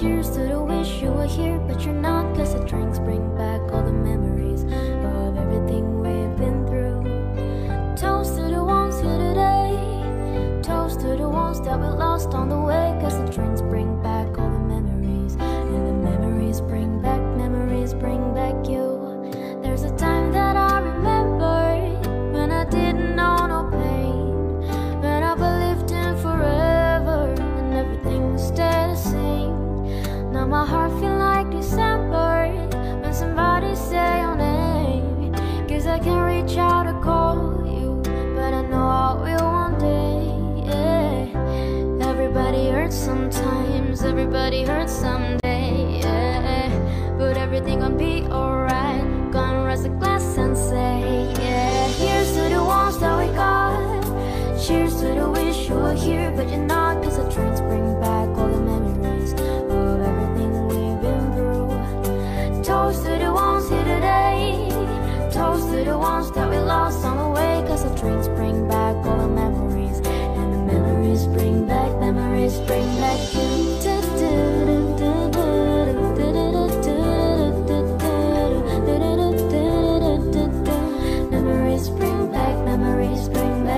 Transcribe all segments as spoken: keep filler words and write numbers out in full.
cheers to the wish you were here, but you're not. Cause the drinks bring back all the memories of everything we've been through. Toast to the ones here today, toast to the ones that we lost on the way. Cause the drinks bring back all the memories, and the memories bring back, memories bring back you. There's a time that I remember when I didn't know no pain, when I believed in forever and everything would stay the same. Now my heart feel like December when somebody say your name. Guess I can reach out and call you, but I know I will one day, yeah. Everybody hurts sometimes, everybody hurts someday, yeah. But everything gon' be alright, gonna raise a glass and say, yeah. Here's to the ones that we got, cheers to the wish you were here, but you're not. Cause the drinks bring back all the memories of everything we've been through. Toast to the ones here today, toast to the ones that we lost on the way. Cause the drinks bring back all the memories, and the memories bring back, memories bring back you. Memories bring back, memories bring back you.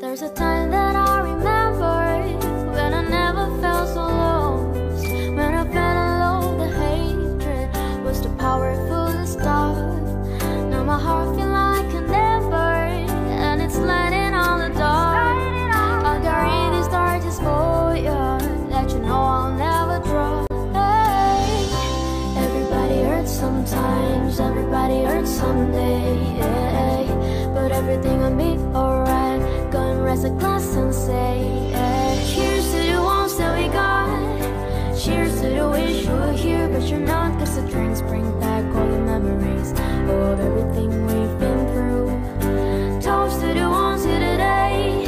There's a time that I remember when I never felt so lost, when I felt alone, the hatred was the powerfulest stuff. Now my heart feels like an ember, and it's lighting on the dark. I'll carry these torches for you, that you know I'll never drop. Hey, everybody hurts sometimes, everybody hurts someday, yeah. But everything will be alright, gonna raise a glass and say, yeah. Cheers to the ones that we got, cheers to the wish you were here, but you're not. Cause the drinks bring back all the memories of everything we've been through. Toast to the ones here today,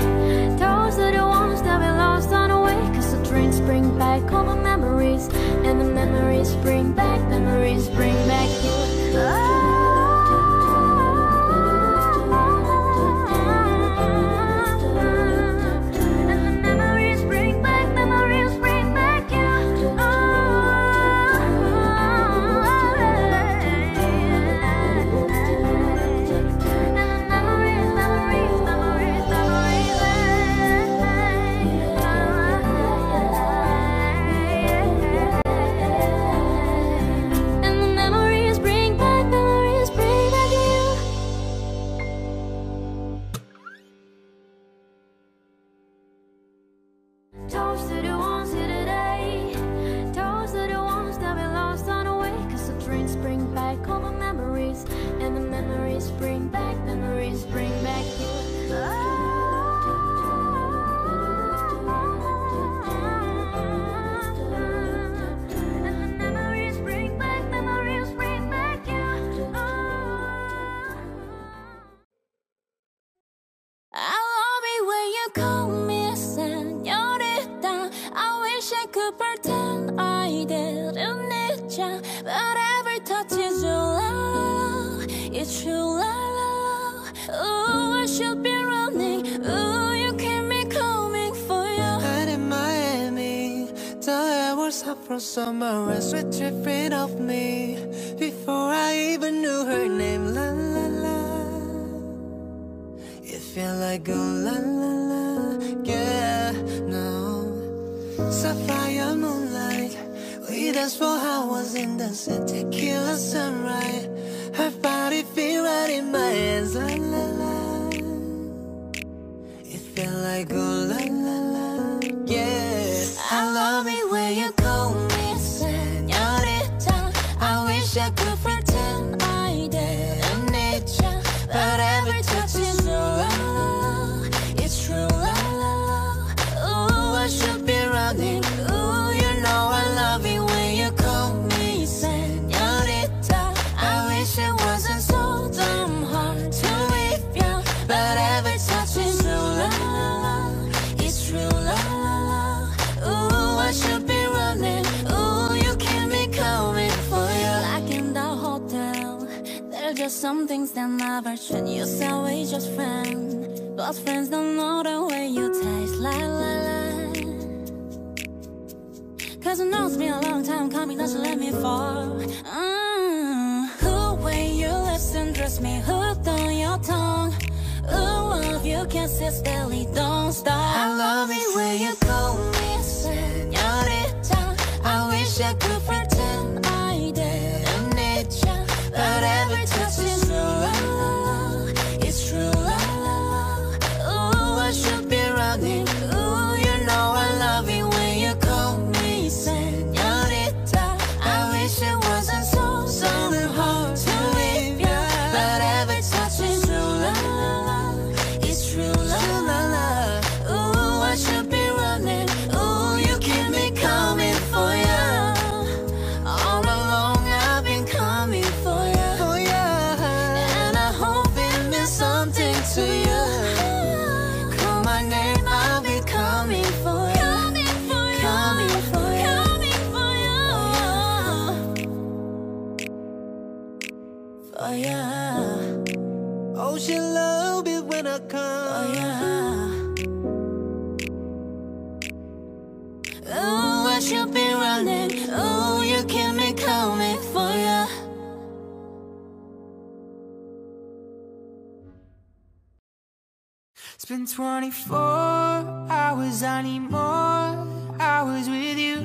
toast to the ones that we lost on the way. Cause the drinks bring back all the memories, and the memories bring back, memories bring back you. Oh. Summer was stripping of me before I even knew her name. La la la, it felt like a la la la, yeah, no. Sapphire moonlight, we danced for hours in the sun. Tequila sunrise, her body feel right in my hands. La la la, it felt like a la la la, yeah. I love it when you call me. I could pretend I didn't need you, but every touch is true love. It's true love. Ooh, I should be running. Ooh, you know I love it when you call me señorita. I wish it wasn't so damn hard to leave you, but every touch is true love. It's true love. Ooh, I should be running. Ooh, you keep me coming for you. Just some things that never should. You say we just friends, but friends don't know the way you taste. La la la, Cause it knows me a long time coming, not to let me fall. Mm. Who when you listen, dress me hooked on your tongue. Ooh, love you can't sit still, don't stop. I love it when you call me señorita. I wish I could pretend I didn't need ya, but every touch is true, la, la, la. It's true, la, la, la. Ooh, I should be running. Ooh, you know I love it when you call me señorita. I wish it wasn't so, so hard to leave ya, but every touch is true, la, la, la. Oh yeah. Oh, she love it when I come. Oh yeah. Oh, I should be running. Oh, you keep me coming for ya. It's been twenty-four hours. I need more hours with you.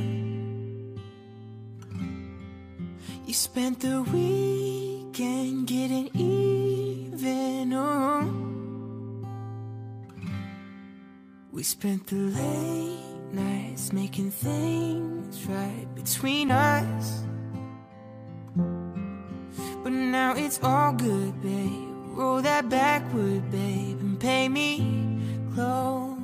You spent the week and getting even, oh. We spent the late nights making things right between us, but now it's all good, babe. Roll that backward, babe, and pay me close.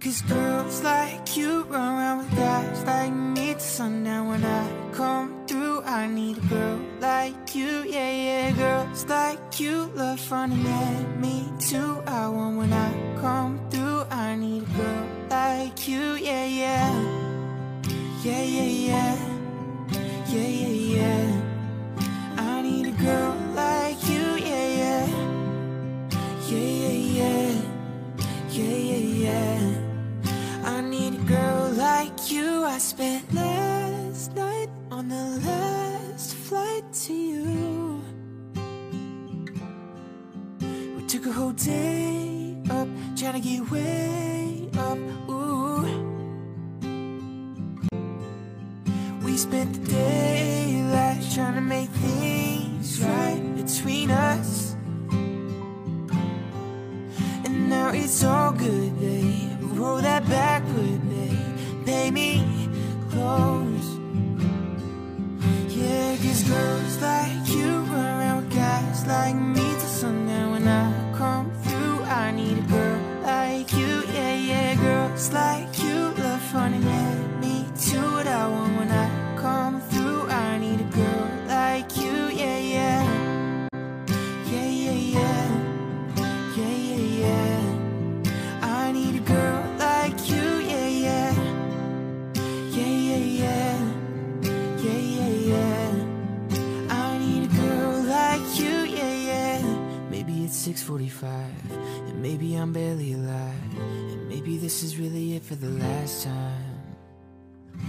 Cause girls like you run around with guys like me till sundown. When I come through, I need a girl like you, yeah, yeah. Girls like you love running at me too. I want when I come through, I need a girl like you, yeah, yeah. Yeah, yeah, yeah. Yeah, yeah, yeah. I need a girl like you, yeah, yeah. Yeah, yeah, yeah. Yeah, yeah, yeah. I need a girl like you. I spent last night on the last flight to you. We took a whole day up, trying to get way up, ooh. We spent the day like trying to make things right between us, and now it's all good, babe. Roll that backward, babe, pay me close. Yeah, cause girls like you run around with guys like me till sundown. When I come through, I need a girl like you, yeah, yeah. Girls like you love funning at me too. What I want when I come through, I need a girl like you, yeah, yeah. Yeah, yeah, yeah. Yeah, yeah, yeah. I need a girl like you, yeah, yeah. Yeah, yeah, yeah. Yeah, yeah, yeah. I need a girl like you, yeah, yeah. Maybe it's six forty-five, and maybe I'm barely alive, and maybe this is really it for the last time.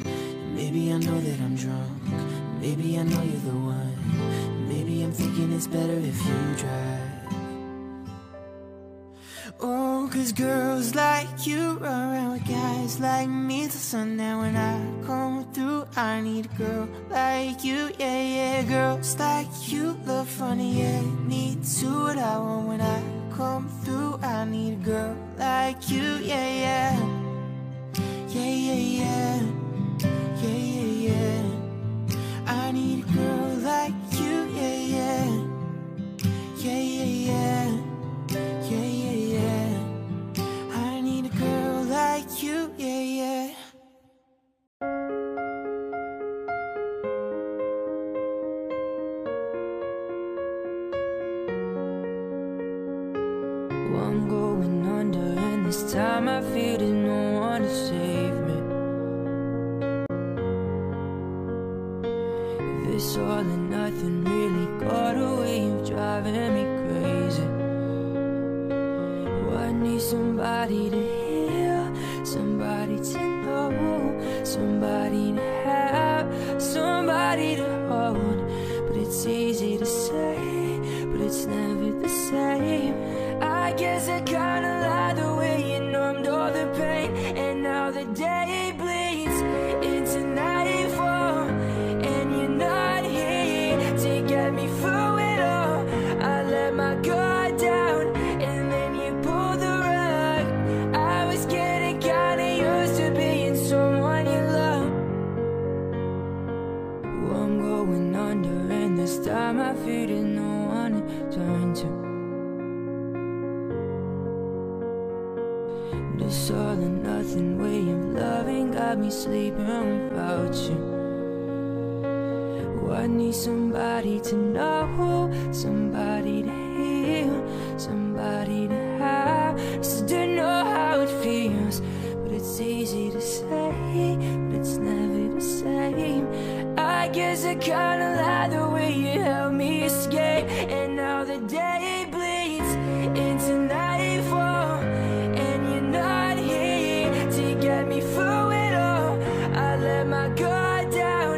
And maybe I know that I'm drunk, maybe I know you're the one, maybe I'm thinking it's better if you drive. Oh, cause girls like you run around with guys like me till sundown. When I come through, I need a girl like you, yeah, yeah. Girls like you love funny, yeah, me too. What I want when I come through, I need a girl like you, yeah, yeah. Yeah, yeah, yeah. Yeah, yeah, yeah. I need a girl like you, yeah, yeah. Yeah, yeah, yeah. Yeah, yeah, yeah. I need a girl like you, yeah, yeah. Well, I'm going under, and this time I feel there's no one to save me. This all and nothing really got a way of driving me crazy. I need somebody to hear, somebody to know. somebody to have, somebody to hold. But it's easy to say, but it's never the same. I guess I kinda lied the way you numbed all the pain. And now the day bleeds into nightfall, and you're not here to get me through it all. I let my guard down, and then you pulled the rug. I was getting kinda used to being someone you love. Ooh, I'm going under, and this time I feed in no one to turn to. This all or nothing way of loving got me sleeping without you. Oh, I need somebody to know, somebody to heal, somebody to have, just to know how it feels. But it's easy to say, but it's never the same. I guess I kinda lied the way you helped me escape. And now the day bleeds into nightfall, and you're not here to get me through it all. I let my guard down,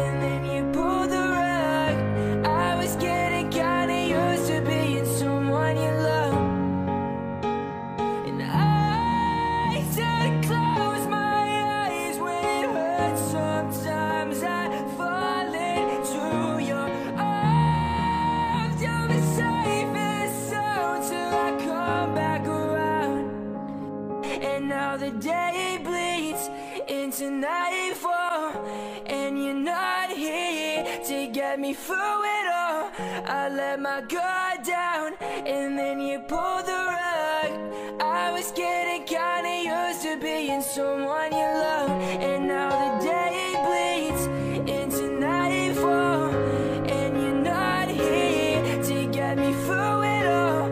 and then you pulled the rug. I was getting kinda used to being someone you love. And I should close my eyes when it hurts. Sometimes I fall into your arms. You'll be safe and sound till I come back around. And now the day bleeds into nightfall, and you're not here to get me through it all. I let my guard down, and then you pulled the rug. I was getting kinda used to being someone you love. And now the day bleeds into nightfall, and you're not here to get me through it all.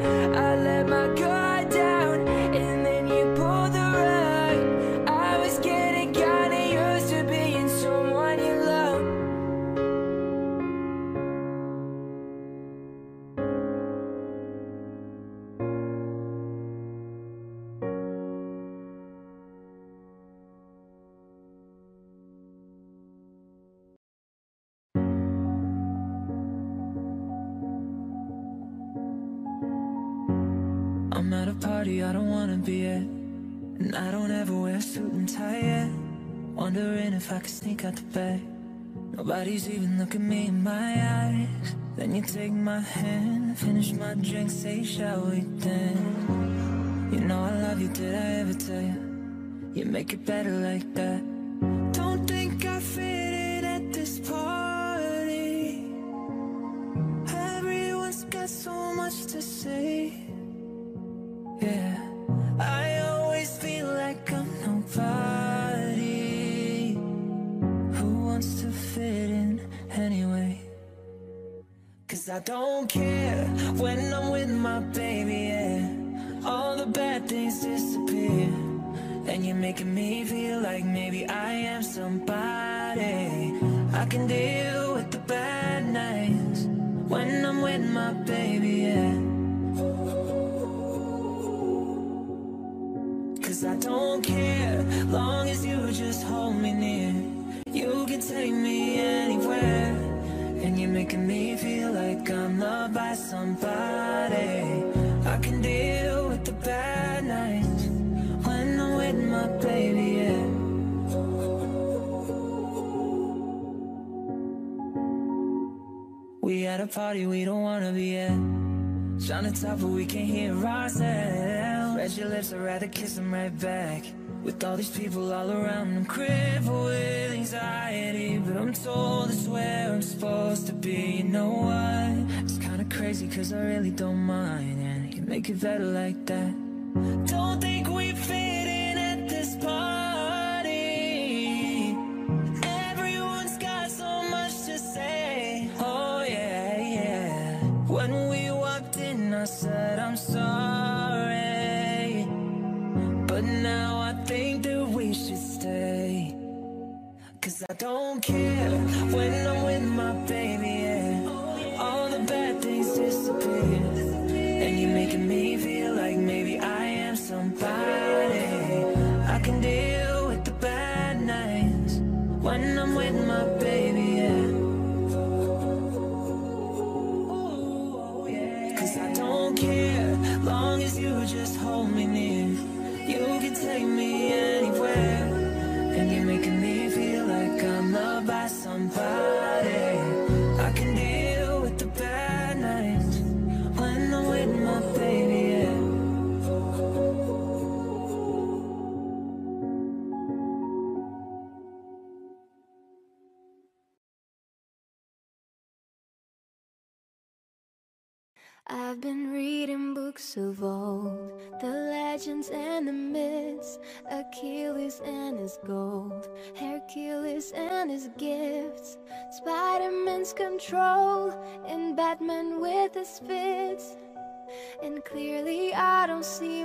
I let my guard down, and then you pulled the rug. I was getting kinda used to being someone you love. I'm at a party I don't wanna be at, and I don't ever wear a suit and tie yet. Wondering if I could sneak out the back. Nobody's even looking me in my eyes. Then you take my hand, finish my drink, say shall we dance. You know I love you, did I ever tell you? You make it better like that. Don't think I fit in at this party. Everyone's got so much to say. Yeah, I always feel like I'm nobody. Who wants to fit in anyway? Cause I don't care when I'm with my baby, yeah. All the bad things disappear, and you're making me feel like maybe I am somebody. I can deal with the bad nights when I'm with my baby, yeah. I don't care, long as you just hold me near. You can take me anywhere, and you're making me feel like I'm loved by somebody. I can deal with the bad nights when I'm with my baby, yeah. We at a party we don't wanna be at, trying to talk but we can't hear ourselves. Read your lips, I'd rather kiss them right back. With all these people all around, I'm crippled with anxiety, but I'm told it's where I'm supposed to be. You know what? It's kinda crazy cause I really don't mind, and you make it better like that. Don't think we fit in at this party. Everyone's got so much to say. Oh yeah, yeah. When we walked in I said I'm sorry, but now I think that we should stay. Cause I don't care when I'm with my baby, yeah. All the bad things disappear, and you're making me feel like maybe I am somebody. I can deal with the bad nights when I'm with my baby, yeah. Cause I don't care, long as you just hold me near. You can take me anywhere, and you're making me feel like I'm loved by somebody. I can deal with the bad nights when I'm with my baby, yeah. I've been reading books of old, the legends and the myths, Achilles and his gold, Hercules and his gifts, Spider-Man's control, and Batman with his fists. And clearly I don't see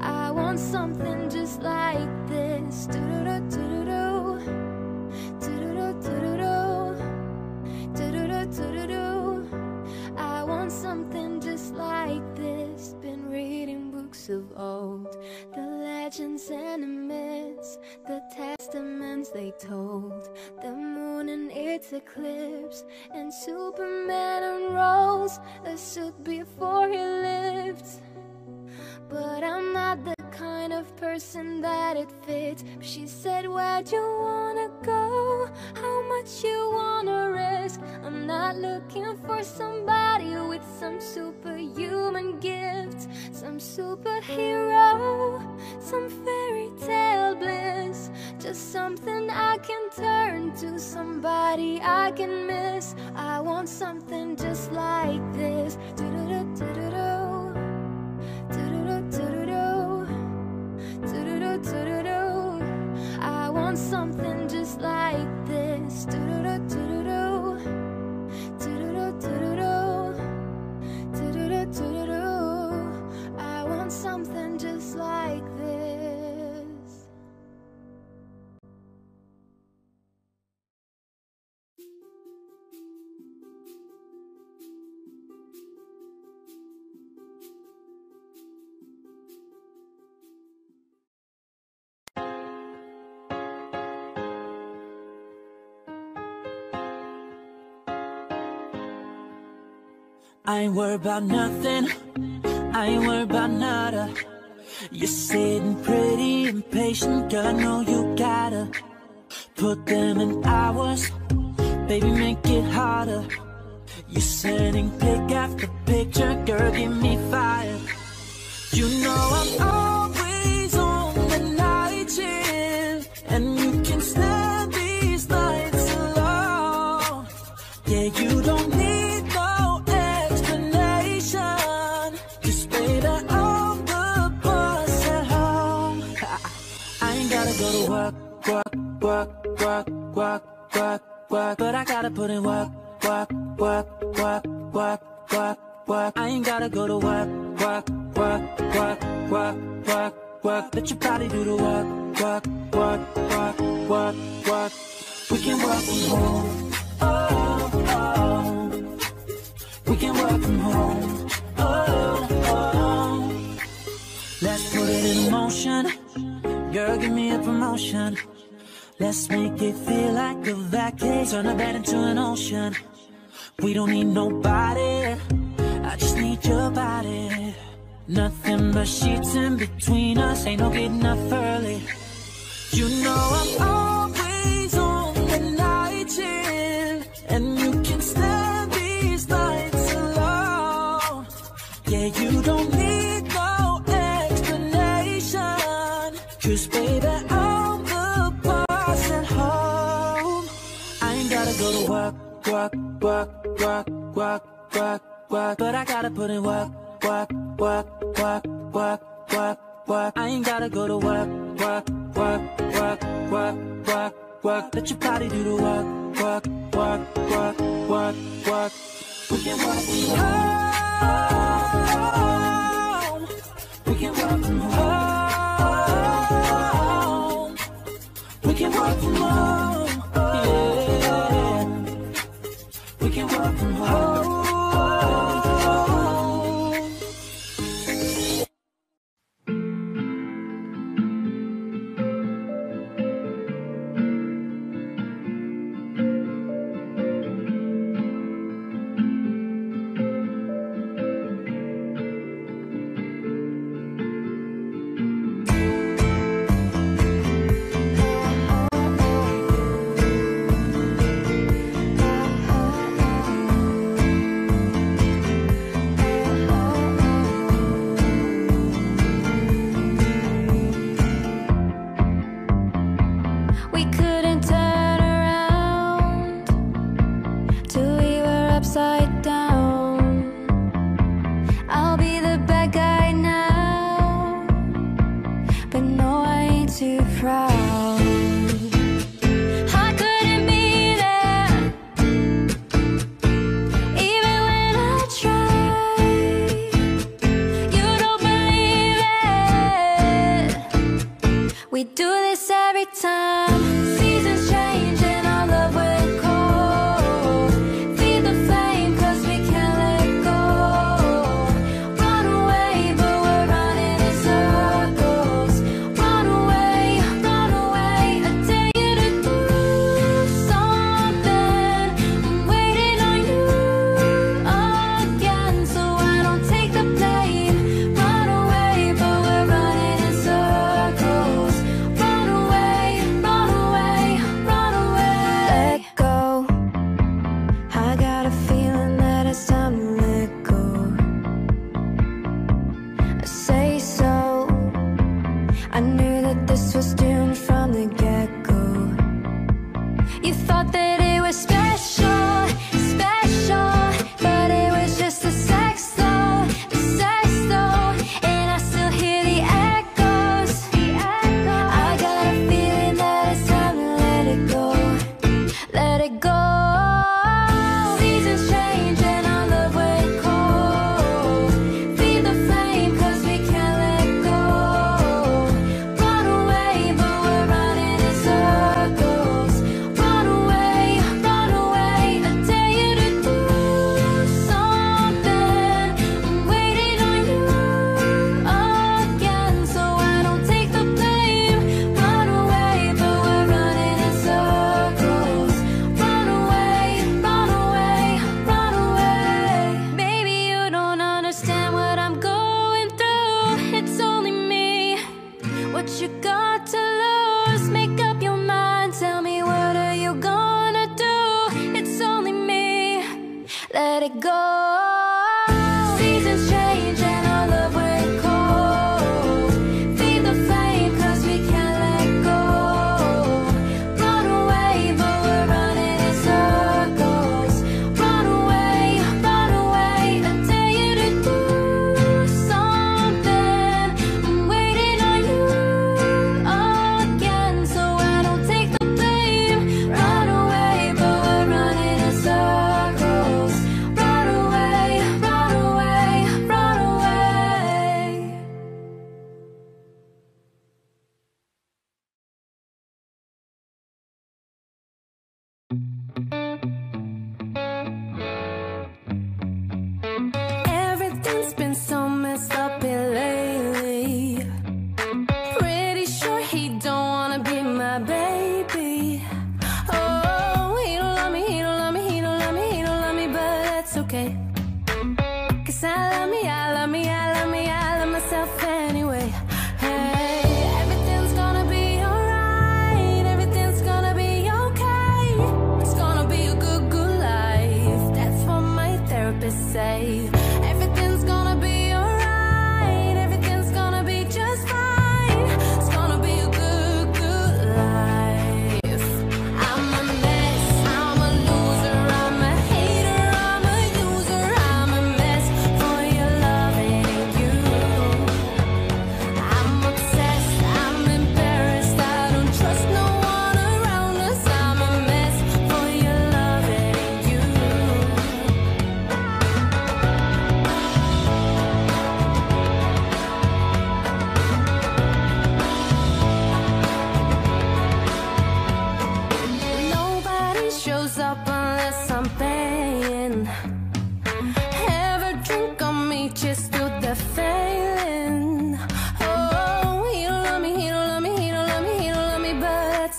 I want something just like this. I want something just like this. Been reading books of old, the legends and the myths, the testaments they told, the moon and its eclipse, and Superman unrolls a suit before he lifts. But I'm not the kind of person that it fits. But she said, where'd you wanna go? How much you wanna risk? I'm not looking for somebody with some superhuman gifts, some superhero, some fairy tale bliss. Just something I can turn to, somebody I can miss. I want something just like this. Do-do-do-do-do-do. I want something just like this. I want something just like this. I ain't worried about nothing, I ain't worried about nada. You're sitting pretty impatient, girl, I know you gotta put them in hours, baby, make it harder. You're sending pic after picture, girl, give me fire. You know I'm always on the night shift, and you can stand these nights alone. Yeah, you don't need work, work, work, work, work, work. But I gotta put in work, work, work, work, work, work, work. I ain't gotta go to work, work, work, work, work, work, work. Let your body do the work, work, work, work, work, work. We can work from home, oh, oh. We can work from home, oh, oh. Let's put it in motion. Girl, give me a promotion. Let's make it feel like a vacation. Turn a bed into an ocean. We don't need nobody, I just need your body. Nothing but sheets in between us, ain't no getting up early. You know I'm always on the night shift, and you can stand these nights alone. Yeah, you don't need no explanation, cause baby, I'm the boss at home. I ain't gotta go to work, work, work, work, work, work, work. But I gotta put in work, work, work, work, work, work, work. I ain't gotta go to work, work, work, work, walk, walk, walk. Let your body do the walk, walk, walk, walk, walk, walk. We can walk from home. We can walk from home. We can walk from home. Yeah. We can walk from home.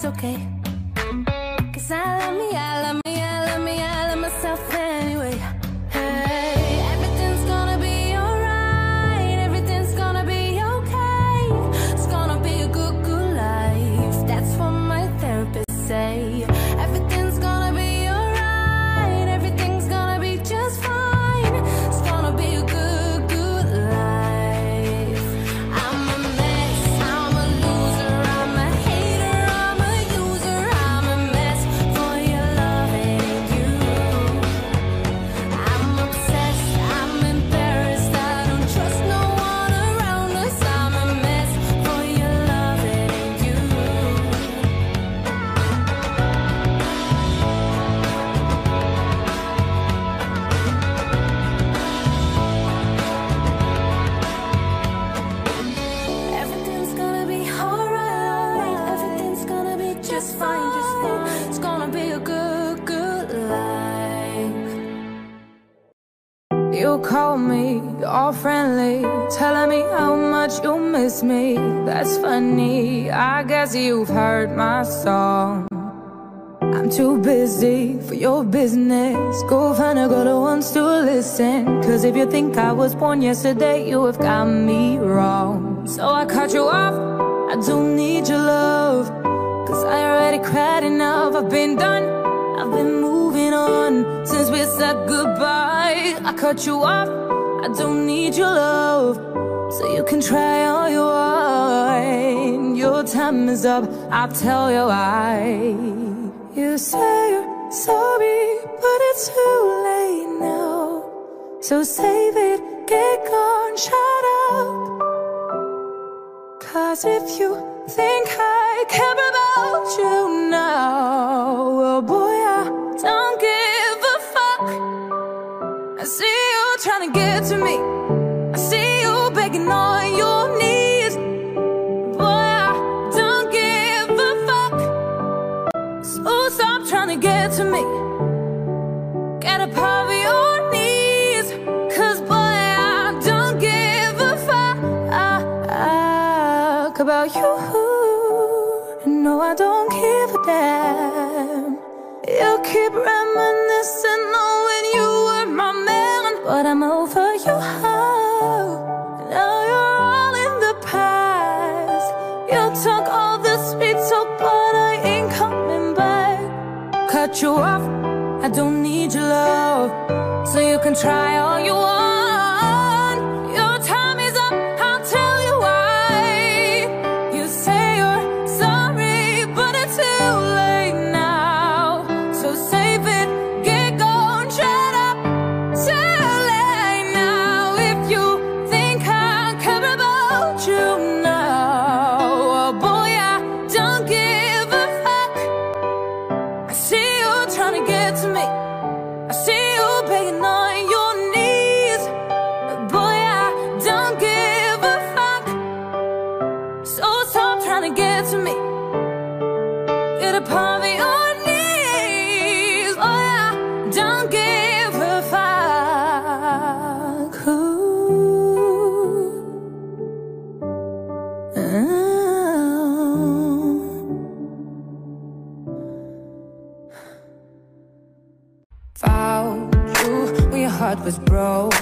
that's okay. Cause I love me, I love me, I love me, I love myself anyway. Hey, everything's gonna be alright, everything's gonna be okay. It's gonna be a good, good life, that's what my therapist say. Everything's gonna be alright, everything's gonna be just fine. It's gonna be a good call me all friendly, telling me how much you miss me. That's funny, I guess you've heard my song. I'm too busy for your business. Go find a girl who wants to listen. Cause if you think I was born yesterday, you have got me wrong. So I cut you off, I don't need your love. Cause I already cried enough, I've been done, I've been moving on since we said goodbye. I cut you off, I don't need your love. So you can try all you want, your time is up, I'll tell you why. You say you're sorry, but it's too late now. So save it, get gone, shut up. Cause if you think I care about you now, well boy, don't give a fuck. I see you trying to get to me, I see you begging on your knees. Boy, I don't give a fuck. So stop trying to get to me, get up off your knees. Cause boy, I don't give a fuck about you. No, I don't give a damn. You keep reminiscing knowing you were my man, but I'm over you. Now you're all in the past. You took all the sweet talk, but I ain't coming back. Cut you off, I don't need your love. So you can try all you want, your time is up, I'll tell you why. You say you're sorry, but it's too late. Was broke,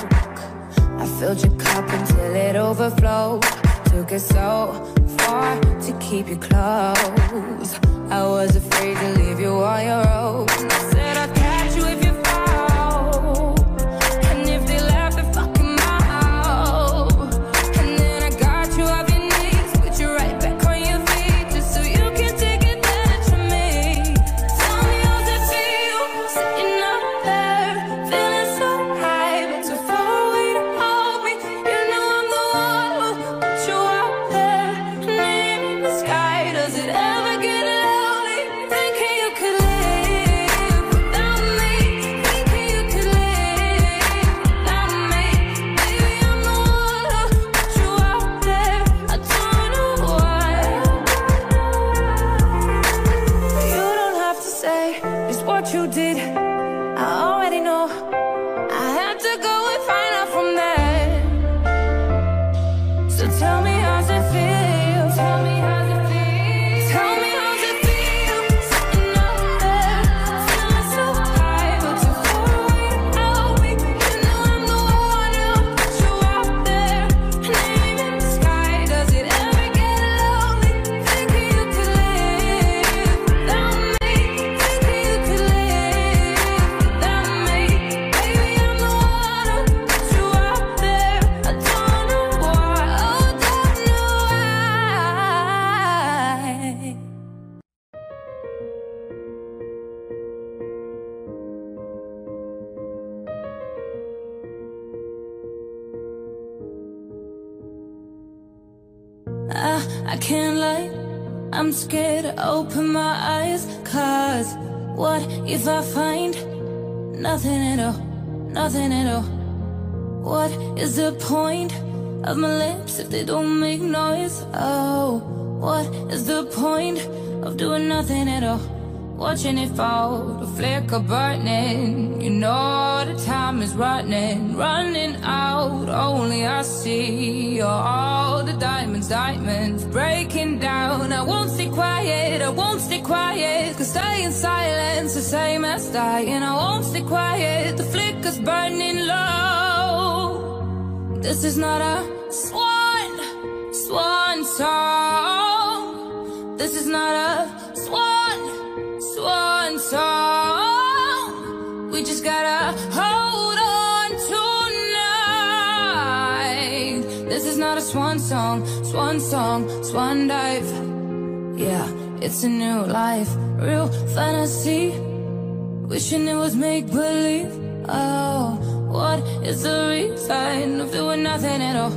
I filled your cup until it overflowed. Took it so far to keep you close. I was afraid to leave you on your own. I said I'd catch you if you fall, and if they laugh, they fucking mouth. And then I got you off your knees, put you right back on your feet, just so you can take advantage of me. Tell me how's it feel, sitting up there, feeling tell me how's it feel, tell me how's it feel, tell me how's it feel. I can't lie, I'm scared to open my eyes. Cause what if I find nothing at all, nothing at all? What is the point of my lips if they don't make noise? Oh, what is the point of doing nothing at all? Watching it fall, the flicker burning. You know the time is running, running out. Only I see all the diamonds, diamonds breaking down. I won't stay quiet, I won't stay quiet, cause staying silent's the same as dying. I won't stay quiet, the flicker's burning low. This is not a swan, swan song. This is not a swan, one song. We just gotta hold on tonight. This is not a swan song, swan song, swan dive. Yeah, it's a new life, real fantasy. Wishing it was make-believe. Oh, what is the reason of doing nothing at all?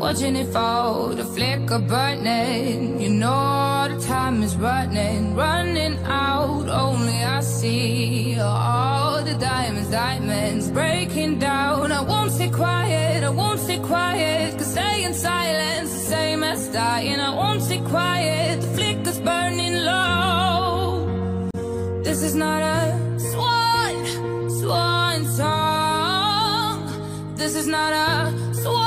Watching it fall, the flicker burning. You know the time is running, running out. Only I see all the diamonds, diamonds breaking down. I won't stay quiet, I won't stay quiet, cause staying silent's the same as dying. I won't stay quiet, the flicker's burning low. This is not a swan, swan song. This is not a swan,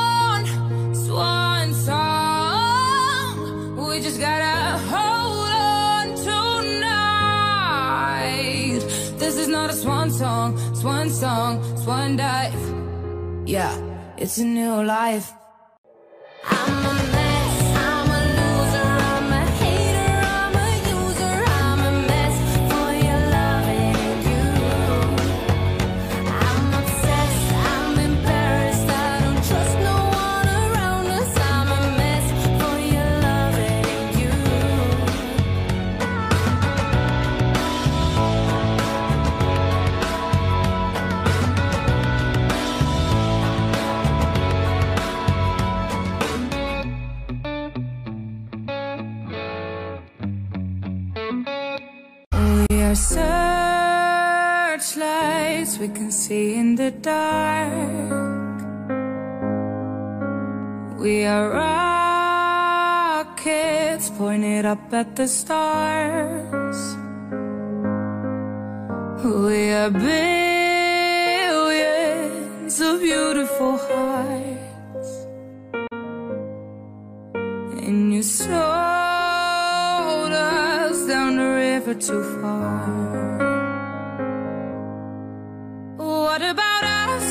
one song. We just gotta hold on tonight. This is not a swan song, swan song, swan dive. Yeah, it's a new life. I'm a mess, I'm a loser, I'm a hater, I'm a user, I'm a mess for your loving you. I'm obsessed, I'm embarrassed, I don't trust no one. Searchlights we can see in the dark. We are rockets pointed up at the stars. We are billions of beautiful hearts, and you sold us down the river too far. What about us?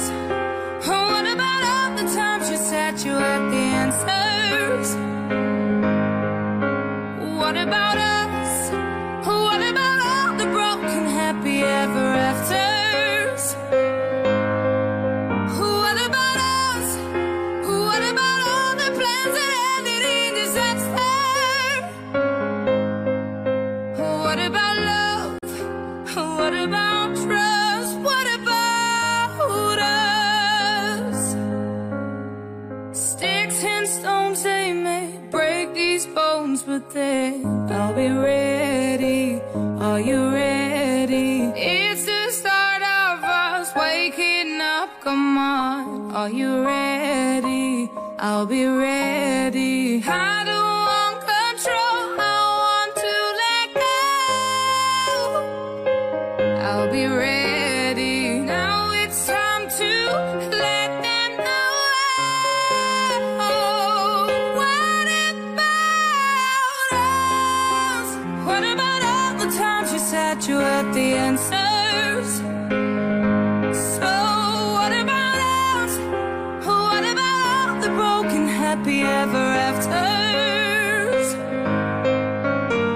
Oh, what about all the times you said you had the answers? What about us? Oh, what about all the broken happy ever afters? What about us? What about all the plans that ended in disaster? What about love? What about trust? They may break these bones, but then I'll be ready. Are you ready? It's the start of us waking up. Come on, are you ready? I'll be ready. I don't want control, I want to let go. I'll be ready. Now it's time to let go. You at the answers. So what about us? What about the broken happy ever afters?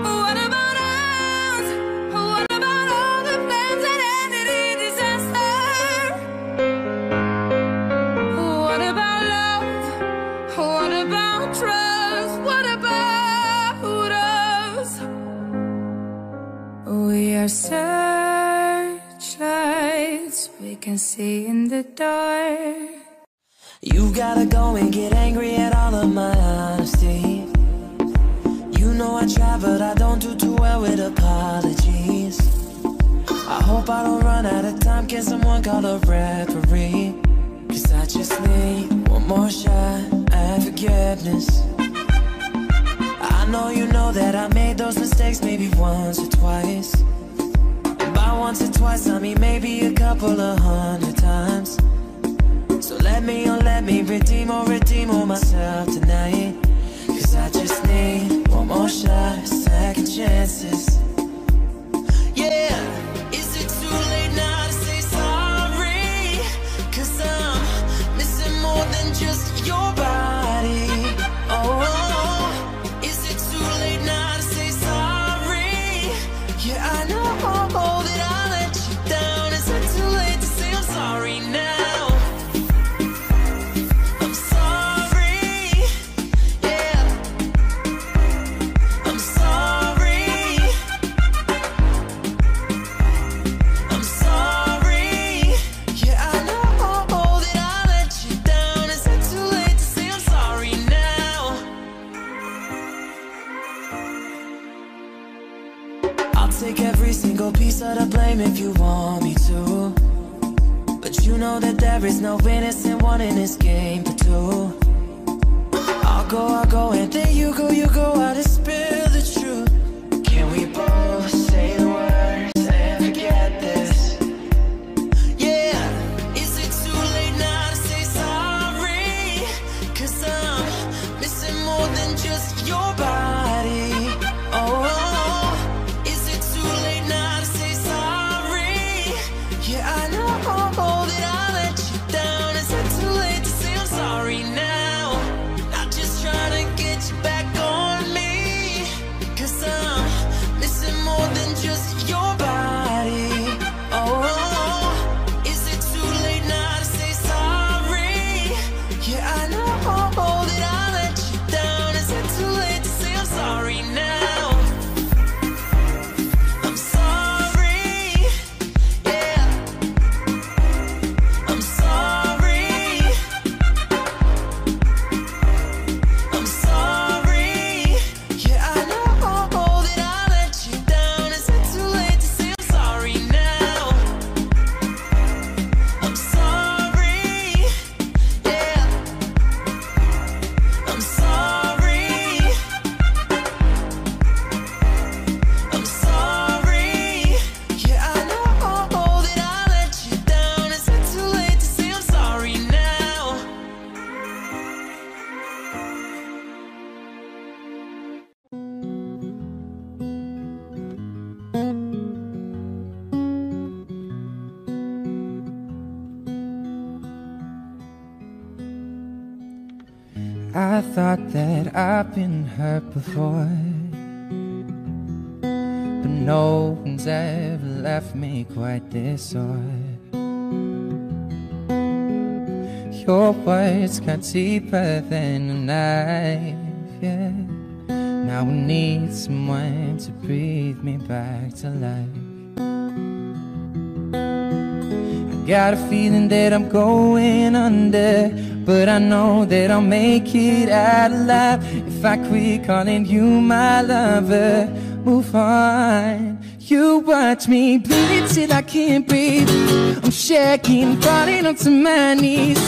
What about us? What about all the plans that ended in disaster? What about love? What about trust? What about we are searchlights we can see in the dark. You gotta go and get angry at all of my honesty. know I try, but I don't do too well with apologies. I hope I don't run out of time. Can someone call a referee? Cause I just need one more shot at forgiveness. I know you know that I made those mistakes maybe once or twice. And by once or twice, I mean maybe a couple of hundred times. So let me, oh let me redeem, oh redeem, oh myself tonight. Cause I just need one more shot, second chances. Just your body. Oh, is it too late now to say sorry? Yeah, I know that I let you down. Is it too late to say I'm sorry now? I'm sorry, yeah. I'm sorry. I'm sorry, yeah, I know. Take every single piece of the blame if you want me to. But you know that there is no innocent one in this game but two. I'll go, I'll go, and then you go, you go out and spill the truth. Can we both say the words and forget this? Yeah, is it too late now to say sorry? Cause I'm missing more than just your body. Oh, just your body. Oh, is it too late now to say sorry? Yeah, I know that I let you down. Is it too late to say I'm sorry now? I'm sorry, yeah. I'm sorry. I'm sorry. I thought that I've been hurt before, but no one's ever left me quite this hard. Your words cut deeper than a knife, yeah. Now I need someone to breathe me back to life. I got a feeling that I'm going under, but I know that I'll make it out alive if I quit calling you my lover. Move on. You watch me bleed till I can't breathe. I'm shaking, falling onto my knees.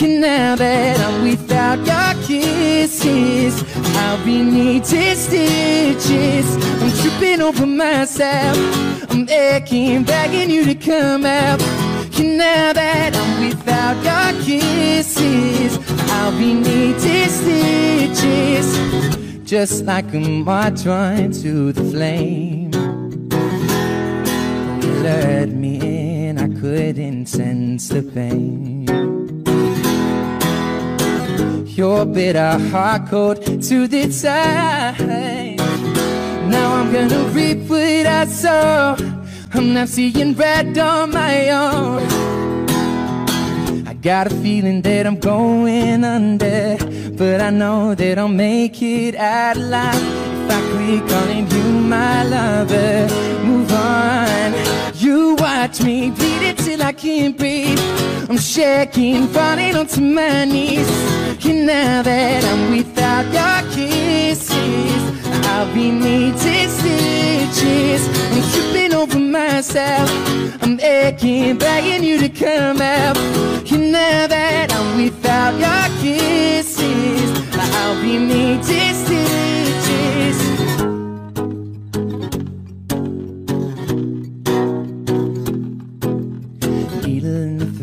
And now that I'm without your kisses, I'll be needing stitches. I'm tripping over myself. I'm aching, begging you to come out. And now that I'm without your kisses, I'll be needing stitches. Just like a moth drawn to the flame, you lured me in, I couldn't sense the pain. Your bitter heart cold to the touch. Now I'm gonna reap what I sow. I'm not seeing red on my own. I got a feeling that I'm going under, but I know that I'll make it out alive if I quit calling you my lover. Move on. You watch me bleed it till I can't. mimpi. I'm shaking, falling onto my knees. And now that I'm without your kisses, I'll be needing stitches. I'm tripping over myself. I'm aching, begging you to come out. And now that I'm without your kisses, I'll be needing stitches.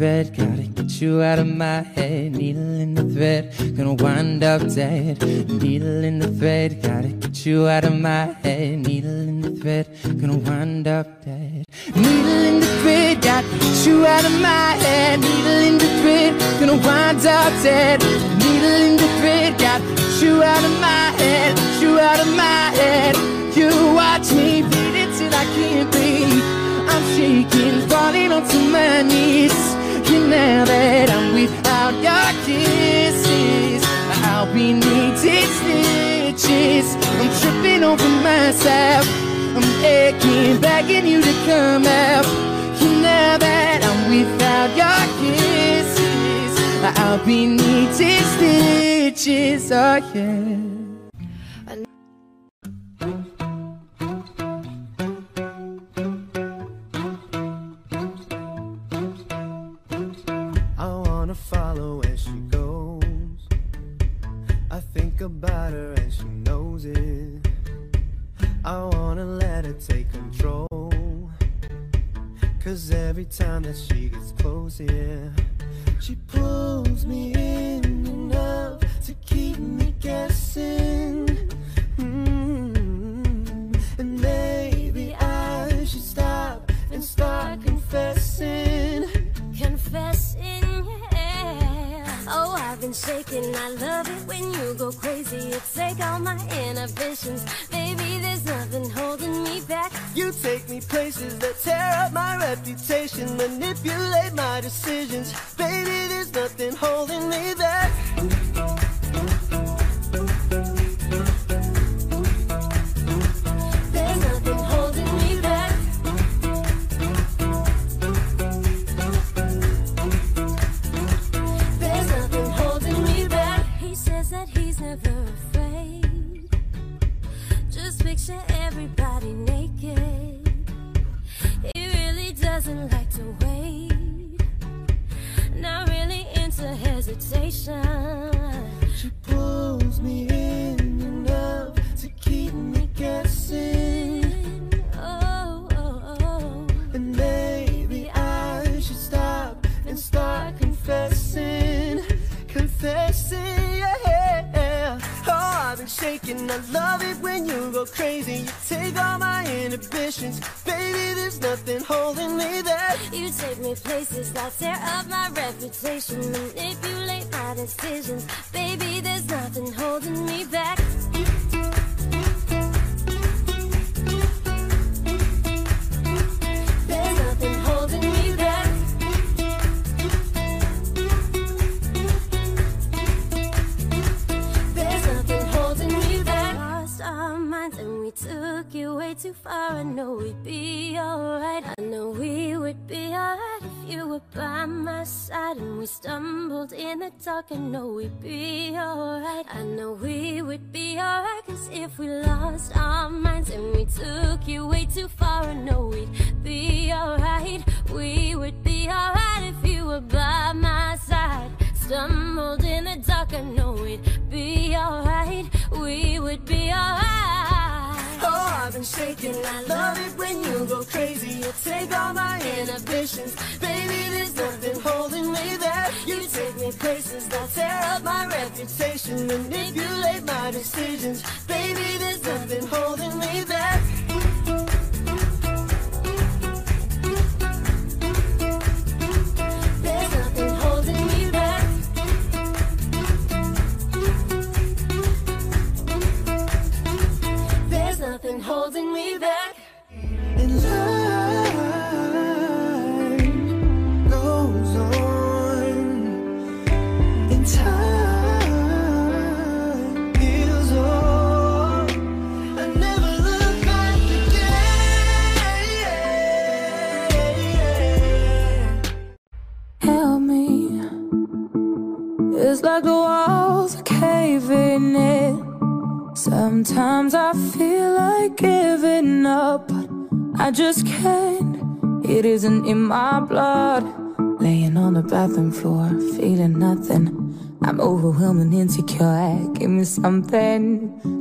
Thread, gotta get you out of my head. Needle in the thread, gonna wind up dead. Needle in the thread, gotta get you out of my head. Needle in the thread, gonna wind up dead. Needle in the thread, gotta get you out of my head. Needle in the thread, gonna wind up dead. Needle in the thread, gotta get you out of my head. Get you out of my head. You watch me beat it till I can't breathe. I'm shaking, falling onto my knees. And now that I'm without your kisses, I'll be needing stitches. I'm tripping over myself. I'm aching, begging you to come out. And now that I'm without your kisses, I'll be needing stitches. Oh yeah. Follow as she goes. I think about her and she knows it. I wanna let her take control, 'cause every time that she gets close, yeah, she pulls me in enough to keep me guessing. Mm-hmm. And maybe I should stop and start confessing. Confessing. Oh, I've been shaking, I love it when you go crazy. You take all my inhibitions. Baby, there's nothing holding me back. You take me places that tear up my reputation, manipulate my decisions. Baby, there's nothing holding me back. Everybody naked. He really doesn't like to wait. Not really into hesitation. She pulls me in enough to keep me guessing. Oh, oh, oh. And maybe I should stop and start confessing. Confessing. I've been shaking, I love it when you go crazy. You take all my inhibitions. Baby, there's nothing holding me back. You take me places that tear up my reputation, manipulate my decisions. Baby, there's nothing holding me back. There's nothing holding me back. Took you way too far. I know we'd be alright. I know we would be alright if you were by my side. And we stumbled in the dark. I know we'd be alright. I know we would be alright. 'Cause if we lost our minds and we took you way too far, I know we'd be alright. We would be alright if you were by my side. Stumbled in the dark. I know we'd be alright. We would be alright. Oh, I've been shaking, I love it when you go crazy. You take all my inhibitions. Baby, there's nothing holding me back. You take me places that tear up my reputation, manipulate my decisions. Baby, there's nothing holding me back. There's nothing holding me back. Nothing holding me back. And life goes on, and time heals all. I never look back. feels like the walls are caving in. Sometimes I feel like giving up, but I just can't. It isn't in my blood. Laying on the bathroom floor, feeling nothing. I'm overwhelmed and insecure. Give me something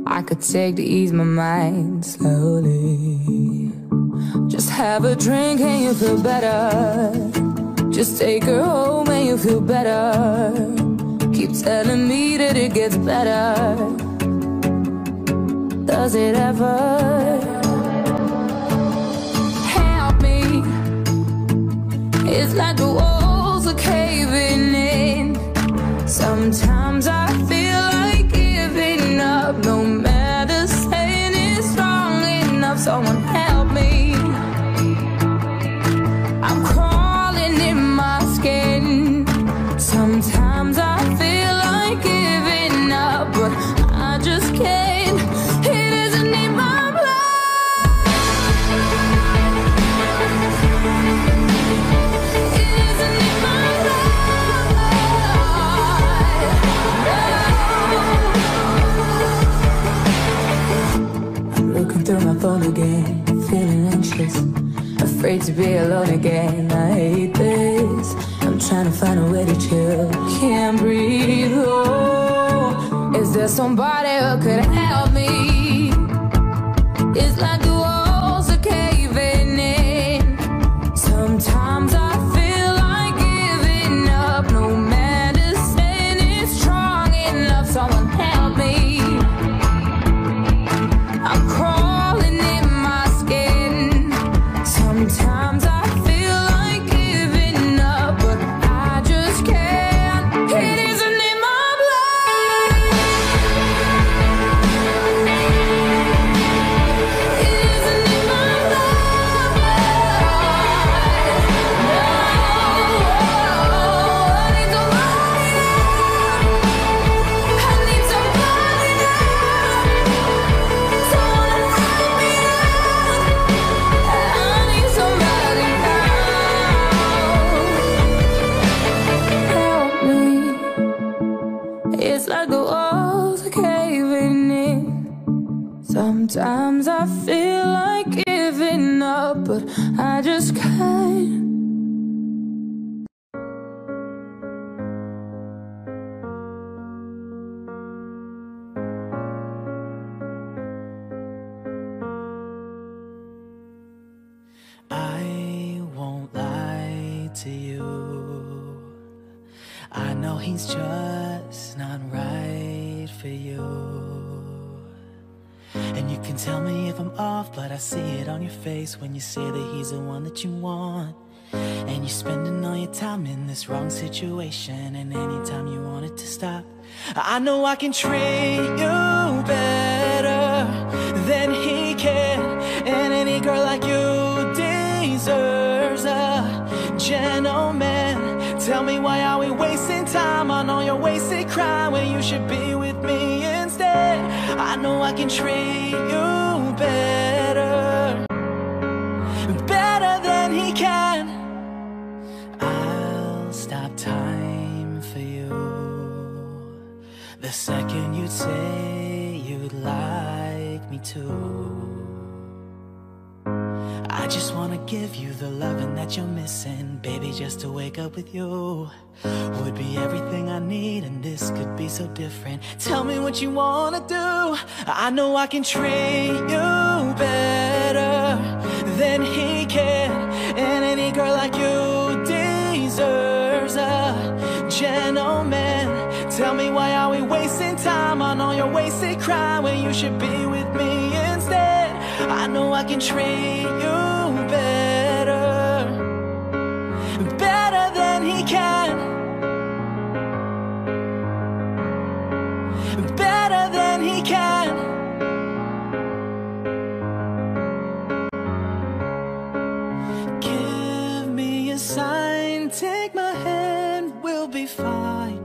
I could take to ease my mind slowly. Just have a drink and you feel better. Just take her home and you feel better. Keep telling me that it gets better. Does it ever? It's like the walls are caving in. Sometimes I feel like giving up. No matter saying it's strong enough. Someone help me. I'm crawling in my skin. Sometimes I feel like giving up, but I just can't. It isn't in my blood. Through my phone again, feeling anxious, afraid to be alone again. I hate this. I'm trying to find a way to chill, can't breathe. Oh, is there somebody who could help me? It's like the walls are caving in. Sometimes I feel like giving up. No matter saying it's strong enough. Someone help me. I'm crying. Sometimes I feel like giving up, but I just can't. I won't lie to you. I know he's just not right for you. And you can tell me if I'm off, but I see it on your face when you say that he's the one that you want. And you're spending all your time in this wrong situation, and anytime you want it to stop, I know I can treat you better than he can. And any girl like you deserves a gentleman. Tell me, why are we wasting time on all your wasted crying when you should be with me instead? I know I can treat you better, better than he can. I'll stop time for you the second you'd say you'd like me to. I just wanna give you the loving that you're missing. Baby, just to wake up with you would be everything I need, and this could be so different. Tell me what you wanna do. I know I can treat you better than he can. And any girl like you deserves a gentleman. Tell me, why are we wasting time on all your wasted crying when you should be with me instead? I know I can treat you better, better than he can, better than he can. Give me a sign, take my hand, we'll be fine.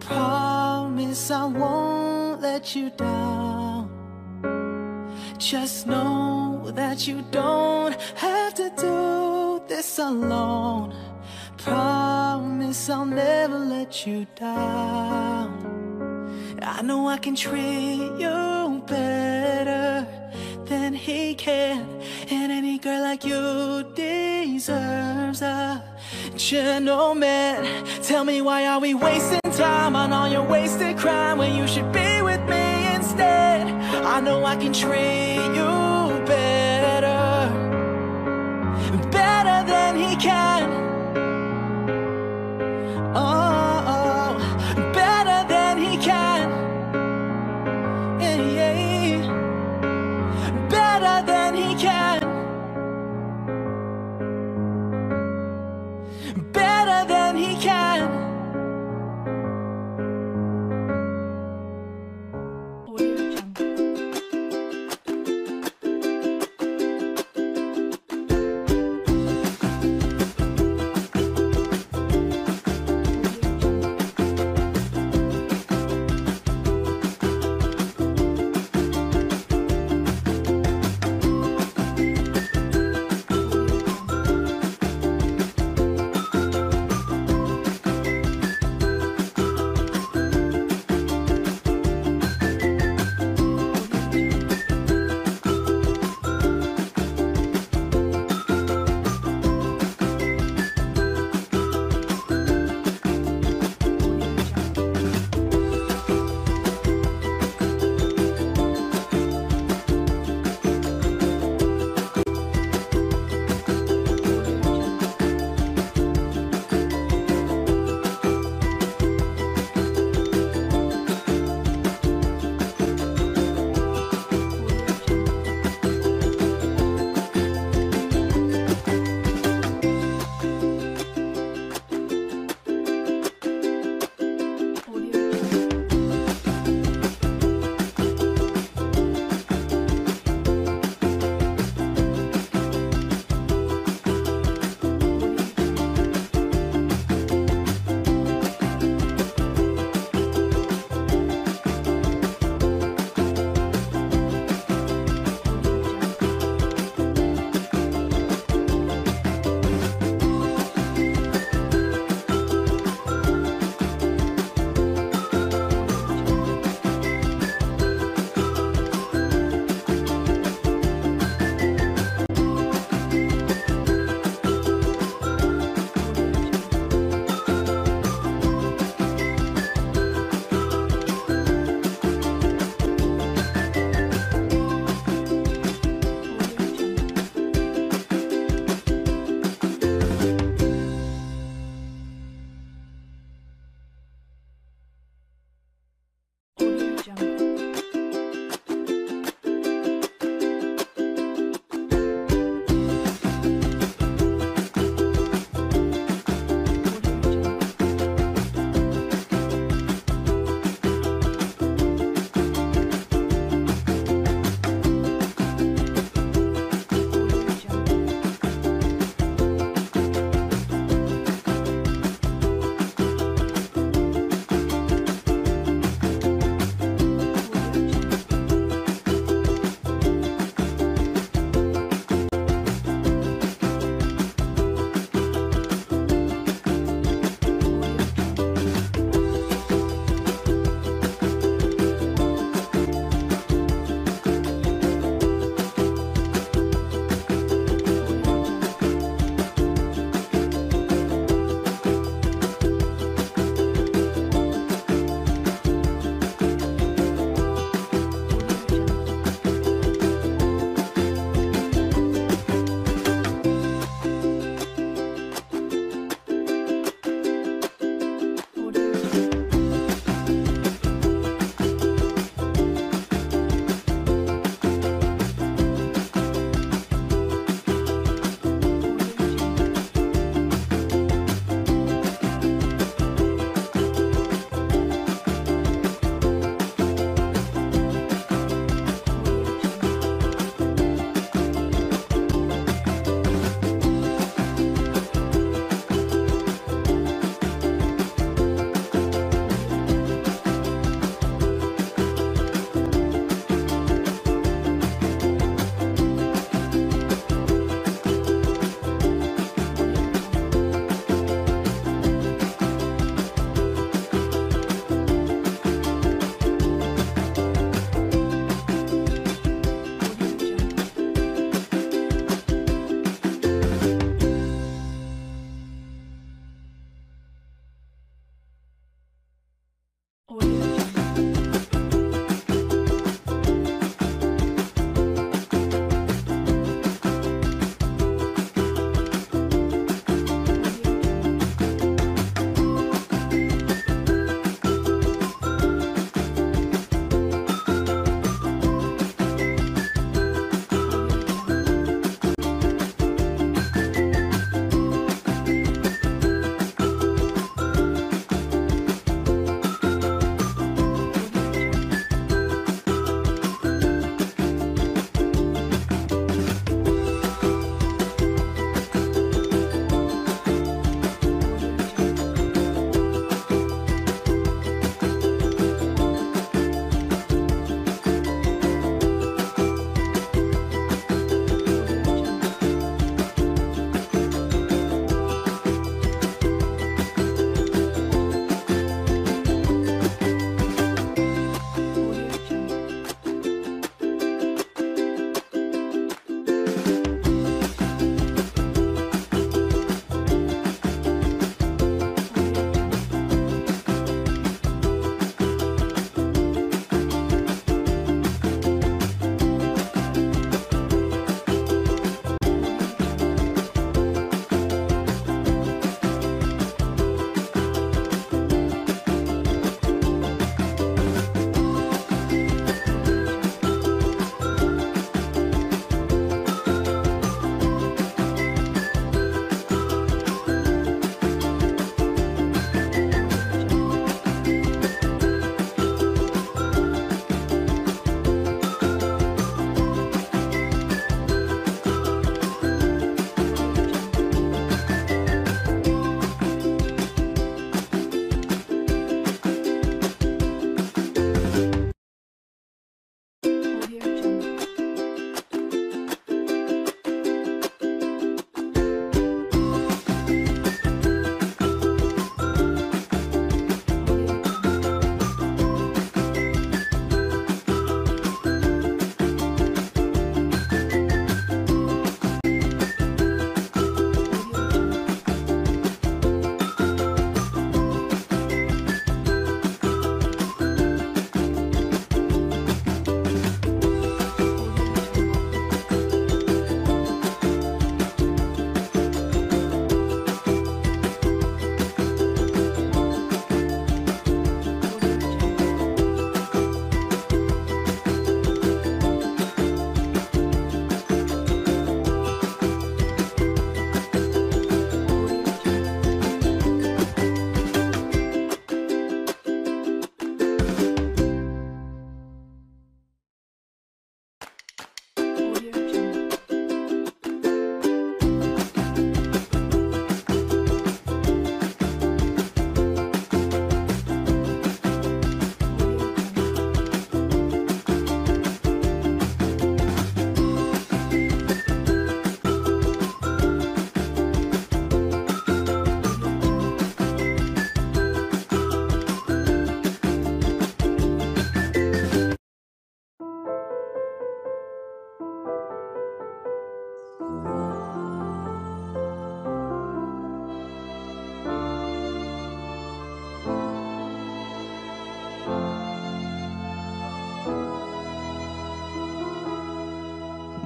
Promise I won't let you down. Just know that you don't have to do this alone. promise I'll never let you down. I know I can treat you better than he can, and any girl like you deserves a gentleman. Tell me, why are we wasting time on all your wasted crime when you should be with me instead? I know I can treat you better, better than he can.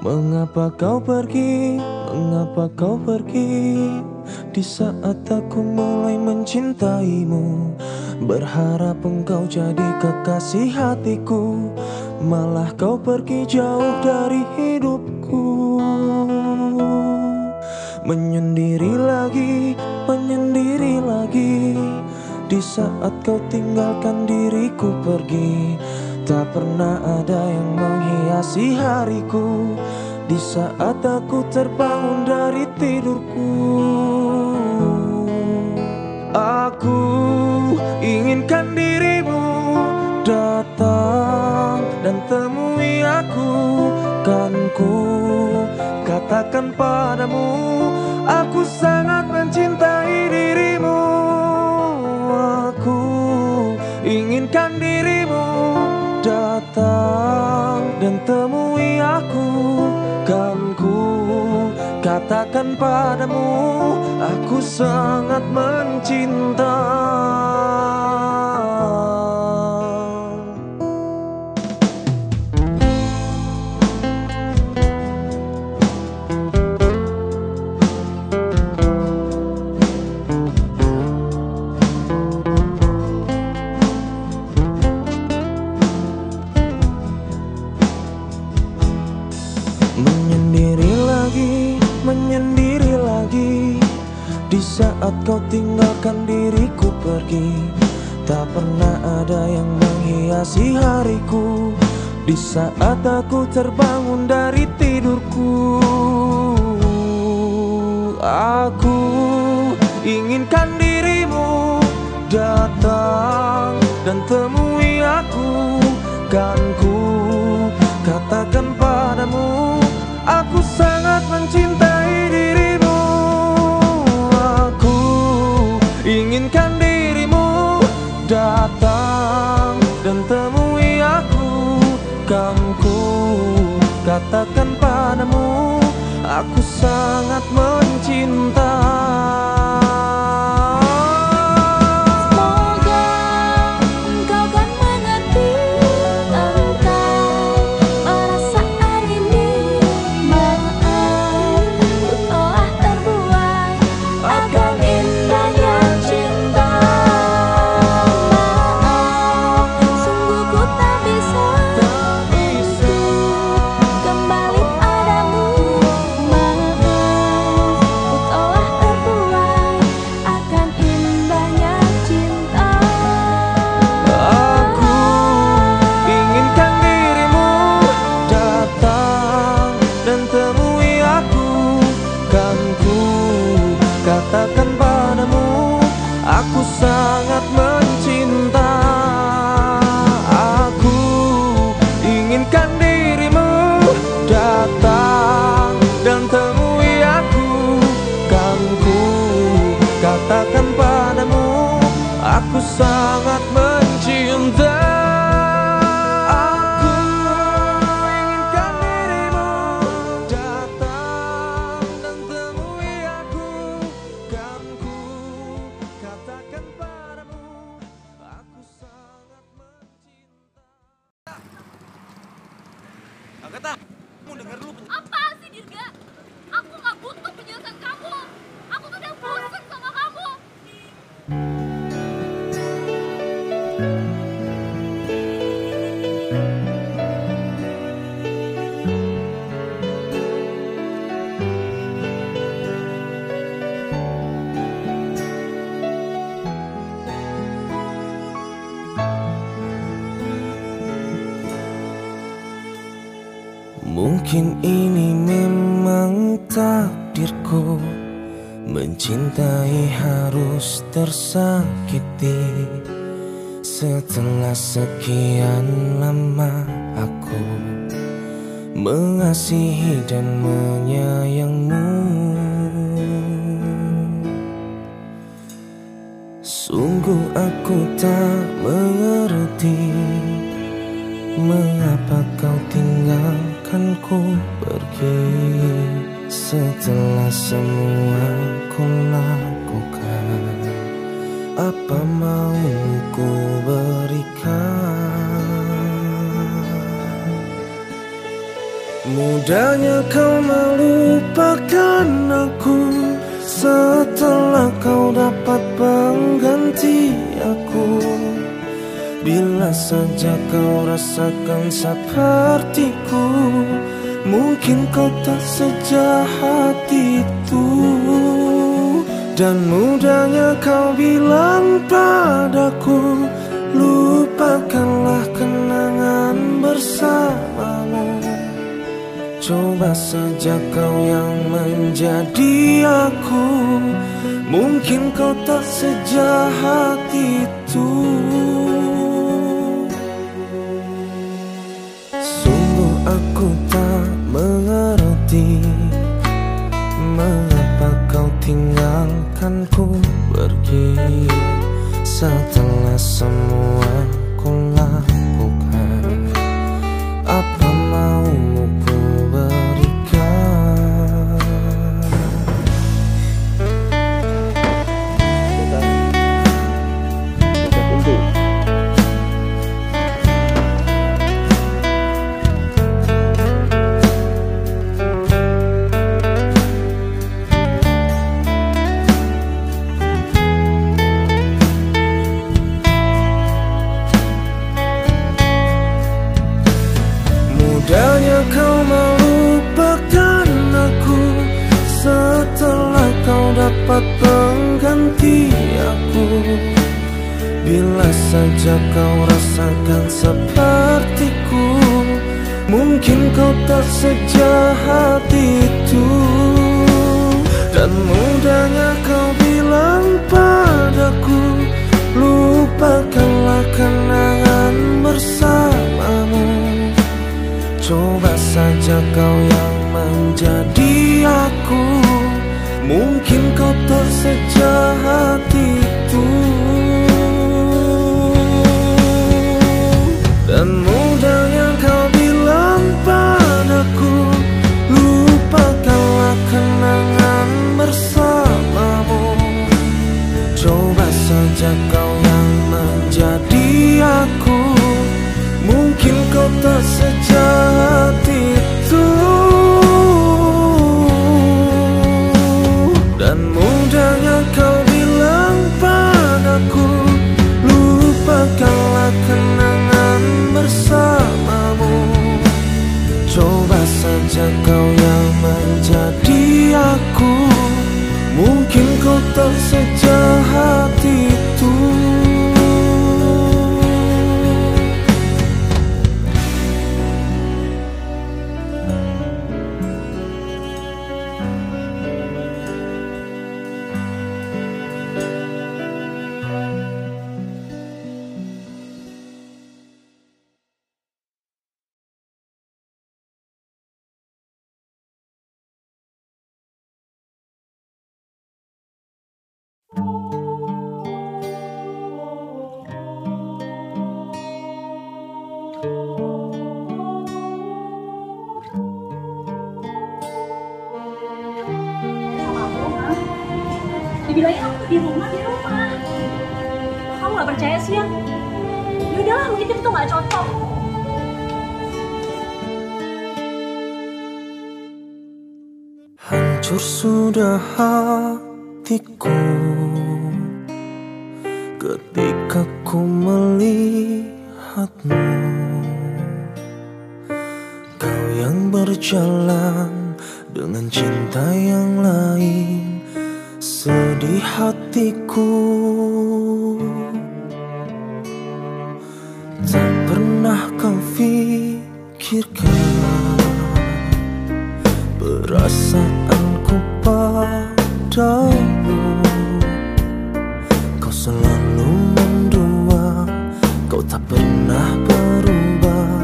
Mengapa kau pergi, mengapa kau pergi, di saat aku mulai mencintaimu. Berharap engkau jadi kekasih hatiku, malah kau pergi jauh dari hidupku. Menyendiri lagi, menyendiri lagi, di saat kau tinggalkan diriku pergi. Tak pernah ada yang menghiasi hariku, di saat aku terbangun dari tidurku. Aku inginkan dirimu datang dan temui aku. Kan ku katakan padamu, aku sangat mencintai dirimu. Aku inginkan dirimu datang dan temui aku. Kan ku katakan padamu, aku sangat mencinta. Saat kau tinggalkan diriku pergi, tak pernah ada yang menghiasi hariku, di saat aku terbangun dari tidurku. Aku inginkan dirimu datang dan temui aku. Kan ku katakan padamu, aku sangat mencintai dirimu. Inginkan dirimu datang dan temui aku. Kan ku katakan padamu, aku sangat mencinta. Sangat mencinta. Aku inginkan dirimu datang dan temui aku. Kan ku katakan padamu, aku sangat mencinta. Agatha, kamu dengar dulu penjelasan. Apa sih Dirga? Aku gak butuh penjelasan kamu. Aku tuh udah bosan sama kamu. Mungkin ini memang takdirku, mencintai harus tersakiti. Setelah sekian lama aku mengasihi dan menyayangmu, sungguh aku tak mengerti mengapa kau tinggalkanku pergi. Setelah semua ku lakukan, apa mau ku berikan? Mudahnya kau melupakan aku setelah kau dapat pengganti aku. Bila saja kau rasakan sepertiku, mungkin kau tak sejahat itu. Dan mudahnya kau bilang padaku, lupakanlah kenangan bersamamu. Coba saja kau yang menjadi aku, mungkin kau tak sejahat itu. Sungguh aku tak mengerti mengapa kau tinggalkanku pergi setelah semua ku lakukan. Apa maumu ku berikan? Mudahnya kau melupakan aku setelah kau dapat pengganti aku. Bila saja kau rasakan sepertiku, mungkin kau tak sejahat itu. Dan mudahnya kau bilang padaku, lupakanlah kenangan bersamamu. Coba saja kau yang menjadi aku, mungkin kau tak sejahat itu. Dan mudahnya kau bilang padaku, lupakanlah kenangan bersamamu. Coba saja kau yang menjadi aku, mungkin kau tak sejahat itu. Dan mudahnya kau bilang padaku, lupakanlah kenangan bersamamu. Coba saja kau yang menjadi aku, mungkin kau tak sejahat itu. Dibilangnya aku di rumah, di rumah. Kamu gak percaya sih ya? Yaudahlah, mungkin itu gak cocok. Hancur sudah hatiku ketika ku melihatmu. Kau yang berjalan dengan cinta yang lain, sedih hatiku. Tak pernah kau pikirkan perasaanku padamu. Kau selalu mendua, kau tak pernah berubah.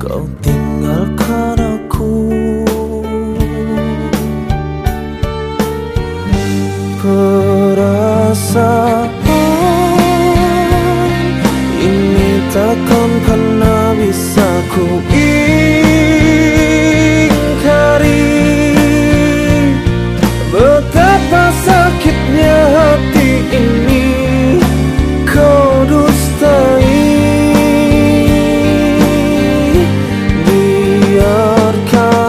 Kau tinggalkan aku. Perasaan ini takkan pernah bisa ku ingkari. Betapa sakitnya hati ini kau dustai. Biarkan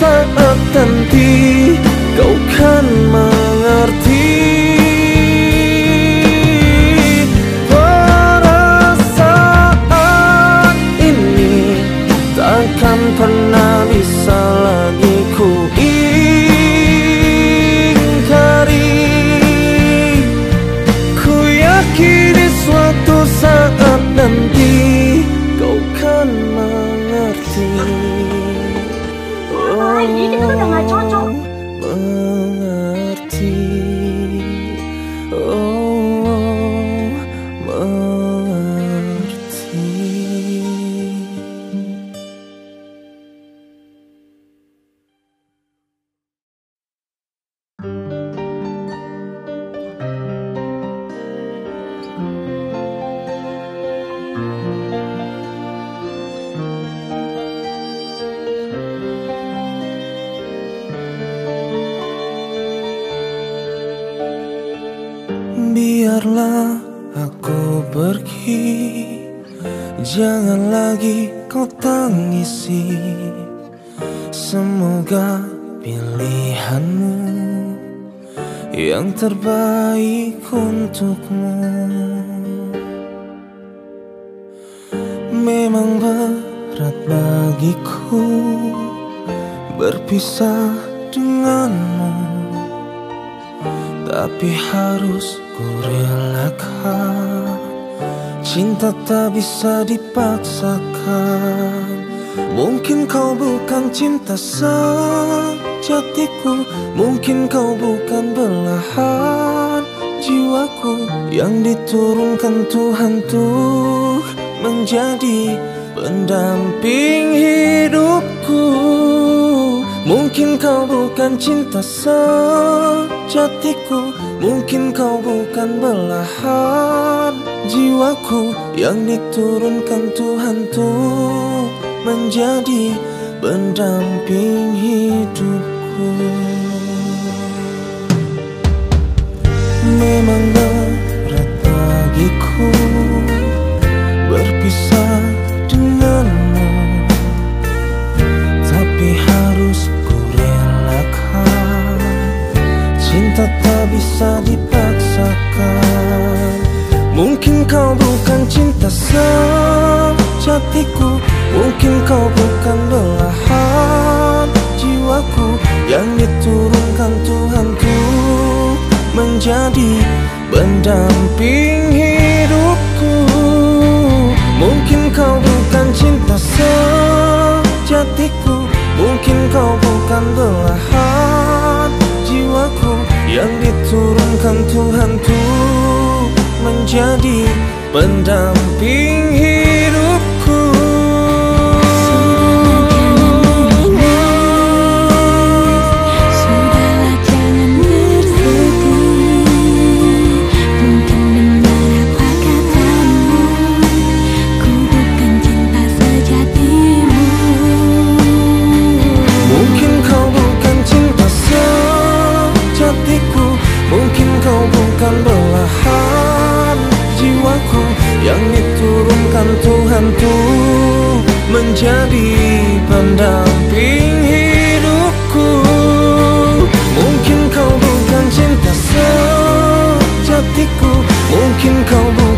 saat nanti kau kan mengerti. Perasaan ini takkan pernah bisa lagi ku ingkari. Ku yakini suatu saat nanti kau kan mengerti. Oh, jadi kita udah gak cocok. Mengerti. Oh, mengerti. Biarlah aku pergi, jangan lagi kau tangisi. Semoga pilihanmu yang terbaik untukmu. Memang berat bagiku berpisah denganmu, tapi harus kurelakan. Cinta tak bisa dipaksakan. Mungkin kau bukan cinta sejatiku, mungkin kau bukan belahan jiwaku yang diturunkan Tuhan tuh menjadi pendamping hidupku. Mungkin kau bukan cinta sejatiku, mungkin kau bukan belahan jiwaku yang diturunkan Tuhan tuh menjadi pendamping hidupku. Memang berat bagiku berpisah denganmu, tapi harus kurelakan. Cinta tak bisa dipaksakan. Mungkin kau bukan cinta sejatiku, mungkin kau bukan belahan jiwaku yang diturunkan Tuhanku menjadi pendamping hidupku. Mungkin kau bukan cinta sejatiku, mungkin kau bukan belahan jiwaku yang diturunkan Tuhanku menjadi pendamping hidupku. Sudahlah jangan bersedih, mungkin benar apa katamu, ku bukan cinta sejatimu. Mungkin kau bukan cinta sejatiku, mungkin kau bukan belahan jiwaku yang diturunkan Tuhanku menjadi pendamping hidupku. Mungkin kau bukan cinta sejatiku, mungkin kau bukan